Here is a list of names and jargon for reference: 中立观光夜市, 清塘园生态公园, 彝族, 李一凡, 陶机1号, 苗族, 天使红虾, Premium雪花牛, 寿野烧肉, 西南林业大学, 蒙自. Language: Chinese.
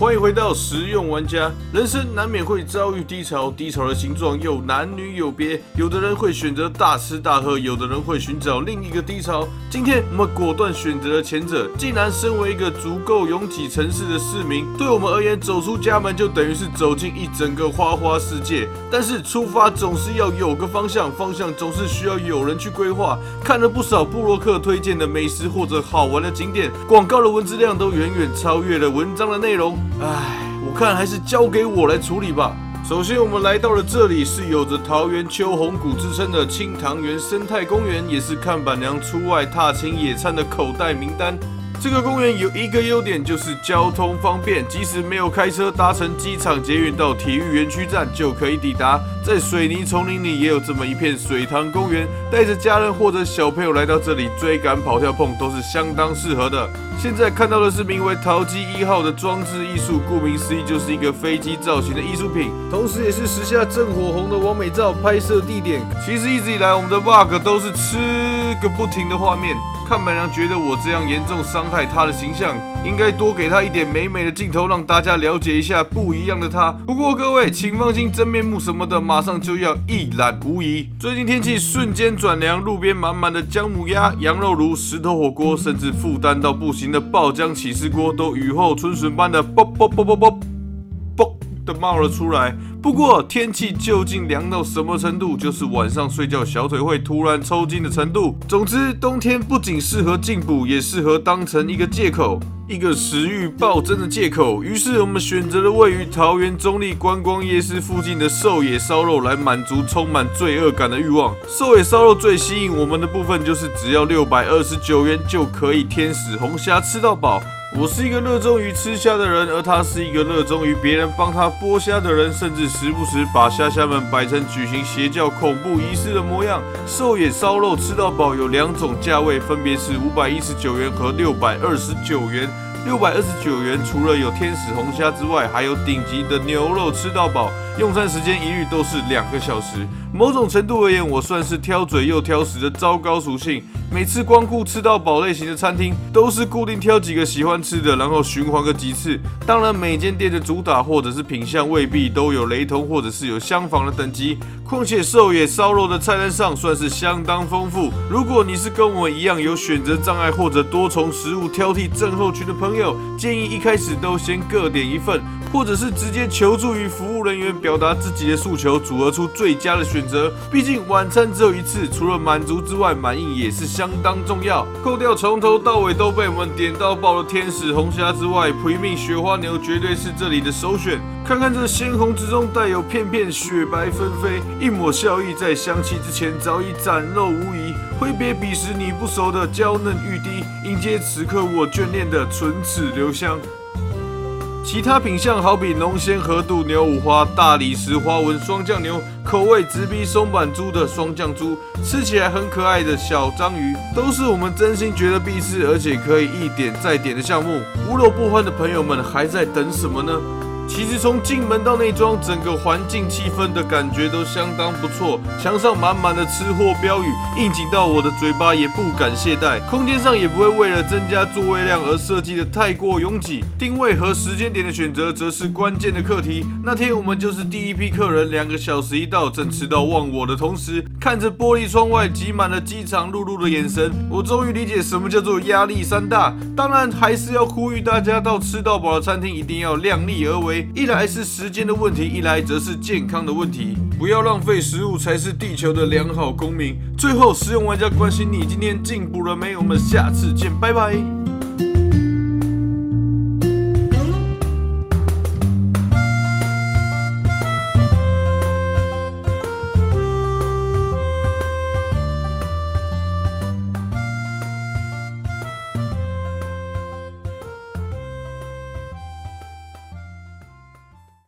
欢迎回到实用玩家。人生难免会遭遇低潮，低潮的形状又男女有别，有的人会选择大吃大喝，有的人会寻找另一个低潮。今天我们果断选择了前者。既然身为一个足够拥挤城市的市民，对我们而言走出家门就等于是走进一整个花花世界，但是出发总是要有个方向，方向总是需要有人去规划。看了不少部落客推荐的美食或者好玩的景点，广告的文字量都远远超越了文章的内容。唉，我看还是交给我来处理吧。首先，我们来到了这里是有着桃园秋红谷之称的清塘园生态公园，也是看板娘出外踏青野餐的口袋名单。这个公园有一个优点，就是交通方便，即使没有开车，搭乘机场捷运到体育园区站就可以抵达。在水泥丛林里也有这么一片水塘公园，带着家人或者小朋友来到这里追赶、跑、跳、碰都是相当适合的。现在看到的是名为陶机1号的装置艺术，顾名思义就是一个飞机造型的艺术品，同时也是时下正火红的完美照拍摄地点。其实一直以来我们的 vlog 都是吃个不停的画面，看板娘觉得我这样严重伤害她的形象，应该多给她一点美美的镜头，让大家了解一下不一样的她。不过各位请放心，真面目什么的马上就要一览无遗。最近天气瞬间转凉，路边满满的姜母鸭、羊肉炉、石头火锅，甚至负担到不行的爆浆起司锅，都雨后春笋般的啵啵啵啵啵啵的冒了出来。不过天气究竟凉到什么程度，就是晚上睡觉小腿会突然抽筋的程度。总之，冬天不仅适合进补，也适合当成一个借口，一个食欲暴增的借口。于是我们选择了位于桃园中立观光夜市附近的寿野烧肉来满足充满罪恶感的欲望。寿野烧肉最吸引我们的部分就是只要629元就可以天使红虾吃到饱。我是一个热衷于吃虾的人，而他是一个热衷于别人帮他剥虾的人，甚至时不时把虾们摆成举行邪教恐怖仪式的模样。寿野烧肉吃到饱有两种价位，分别是519元和629元。629元除了有天使红虾之外，还有顶级的牛肉吃到饱，用餐时间一律都是2个小时。某种程度而言，我算是挑嘴又挑食的糟糕属性。每次光顾吃到饱类型的餐厅，都是固定挑几个喜欢吃的，然后循环个几次。当然，每间店的主打或者是品项未必都有雷同，或者是有相仿的等级。况且寿野烧肉的菜单上算是相当丰富。如果你是跟我们一样有选择障碍或者多重食物挑剔症候群的朋友，建议一开始都先各点一份，或者是直接求助于服务人员，表达自己的诉求，组合出最佳的选择。毕竟晚餐只有一次，除了满足之外，满意也是相当重要。扣掉从头到尾都被我们点到爆的天使红虾之外，Premium雪花牛绝对是这里的首选。看看这鲜红之中带有片片雪白纷飞，一抹笑意在香气之前早已展露无遗。挥别彼时你不熟的娇嫩欲滴，迎接此刻我眷恋的唇齿留香。其他品项好比浓鲜河肚牛五花、大理石花纹双酱牛、口味直逼松板猪的双酱猪、吃起来很可爱的小章鱼，都是我们真心觉得必吃，而且可以一点再点的项目。无肉不欢的朋友们还在等什么呢？其实从进门到内装，整个环境气氛的感觉都相当不错。墙上满满的吃货标语，应景到我的嘴巴也不敢懈怠。空间上也不会为了增加座位量而设计的太过拥挤。定位和时间点的选择则是关键的课题。那天我们就是第一批客人，2个小时一到，正吃到忘我的同时，看着玻璃窗外挤满了饥肠辘辘的眼神，我终于理解什么叫做压力山大。当然，还是要呼吁大家到吃到饱的餐厅一定要量力而为。一来是时间的问题，一来则是健康的问题。不要浪费食物，才是地球的良好公民。最后，实用玩家关心你今天进补了没？我们下次见，拜拜。